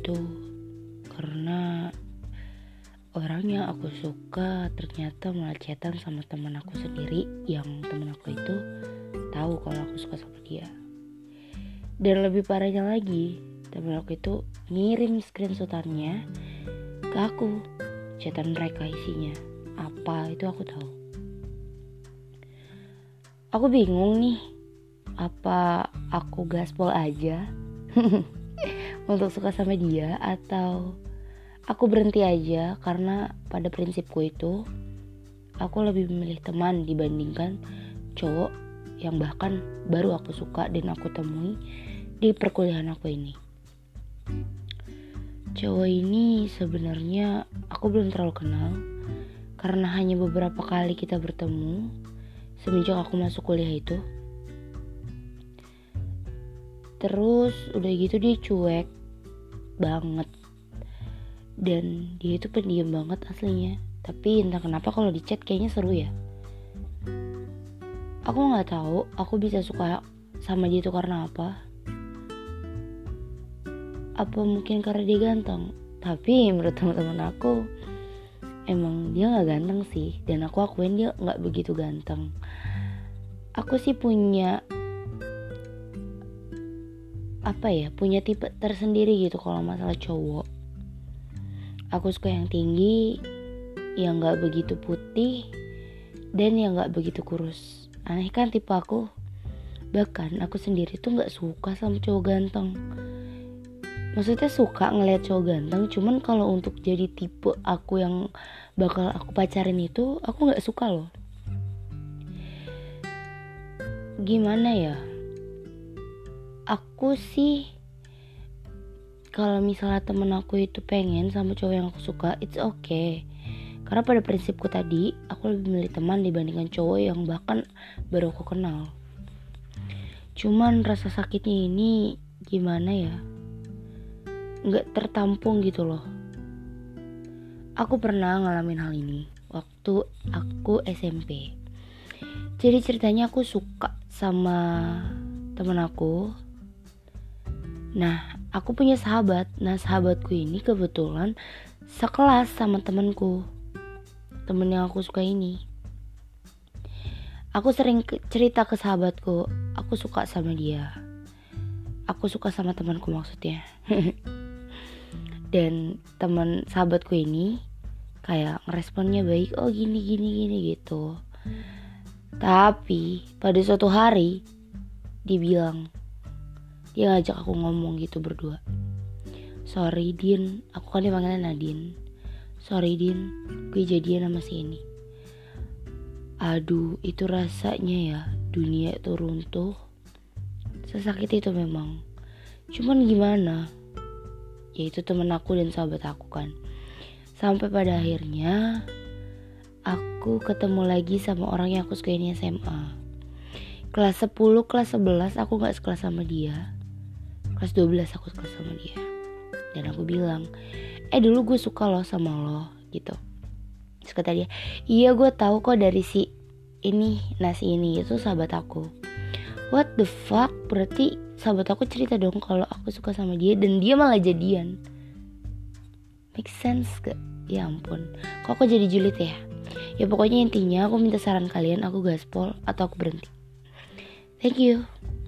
itu karena orang yang aku suka ternyata malah chatan sama teman aku sendiri, yang teman aku itu tahu kalau aku suka sama dia. Dan lebih parahnya lagi, teman aku itu ngirim screenshotannya ke aku, chatan mereka isinya apa itu aku tahu. Aku bingung nih, apa aku gaspol aja untuk suka sama dia, atau aku berhenti aja, karena pada prinsipku itu aku lebih memilih teman dibandingkan cowok yang bahkan baru aku suka dan aku temui di perkuliahan aku ini. Cowok ini sebenarnya aku belum terlalu kenal karena hanya beberapa kali kita bertemu semenjak aku masuk kuliah itu. Terus udah gitu dia cuek banget, dan dia itu pendiam banget aslinya, tapi entah kenapa kalau di chat kayaknya seru ya. Aku nggak tahu aku bisa suka sama dia itu karena apa mungkin karena dia ganteng. Tapi menurut teman-teman aku emang dia nggak ganteng sih, dan aku akuin dia nggak begitu ganteng. Aku sih punya tipe tersendiri gitu kalau masalah cowok. Aku suka yang tinggi, yang gak begitu putih, dan yang gak begitu kurus. Aneh kan tipe aku? Bahkan aku sendiri tuh gak suka sama cowok ganteng. Maksudnya suka ngelihat cowok ganteng, cuman kalau untuk jadi tipe aku yang bakal aku pacarin itu, aku gak suka loh. Gimana ya? Aku sih, kalau misalnya temen aku itu pengen sama cowok yang aku suka, it's okay. Karena pada prinsipku tadi, aku lebih milih teman dibandingkan cowok yang bahkan baru aku kenal. Cuman rasa sakitnya ini gimana ya, gak tertampung gitu loh. Aku pernah ngalamin hal ini waktu aku SMP. Jadi ceritanya aku suka sama temen aku. Nah, aku punya sahabat. Nah, sahabatku ini kebetulan sekelas sama temanku, temen yang aku suka ini. Aku sering cerita ke sahabatku, aku suka sama dia, aku suka sama temanku maksudnya. Dan teman sahabatku ini kayak ngeresponnya baik, oh gini gitu. Tapi pada suatu hari dia ngajak aku ngomong gitu berdua. Sorry Din, aku kan dipanggilnya Nadine. Sorry Din, gue jadian sama si ini. Aduh, itu rasanya ya, dunia itu runtuh. Sesakit itu memang. Cuman gimana, yaitu temen aku dan sahabat aku kan. Sampai pada akhirnya aku ketemu lagi sama orang yang aku sukain SMA. Kelas 10, kelas 11 aku gak sekelas sama dia. Kelas 12 aku sekelas sama dia. Dan aku bilang, dulu gue suka loh sama lo gitu. Terus kata dia, iya gue tahu kok dari si ini, nasi ini, itu sahabat aku. What the fuck, berarti sahabat aku cerita dong kalau aku suka sama dia dan dia malah jadian. Make sense gak? Ya ampun, kok aku jadi julid ya? Ya pokoknya intinya aku minta saran kalian, aku gaspol atau aku berhenti. Thank you.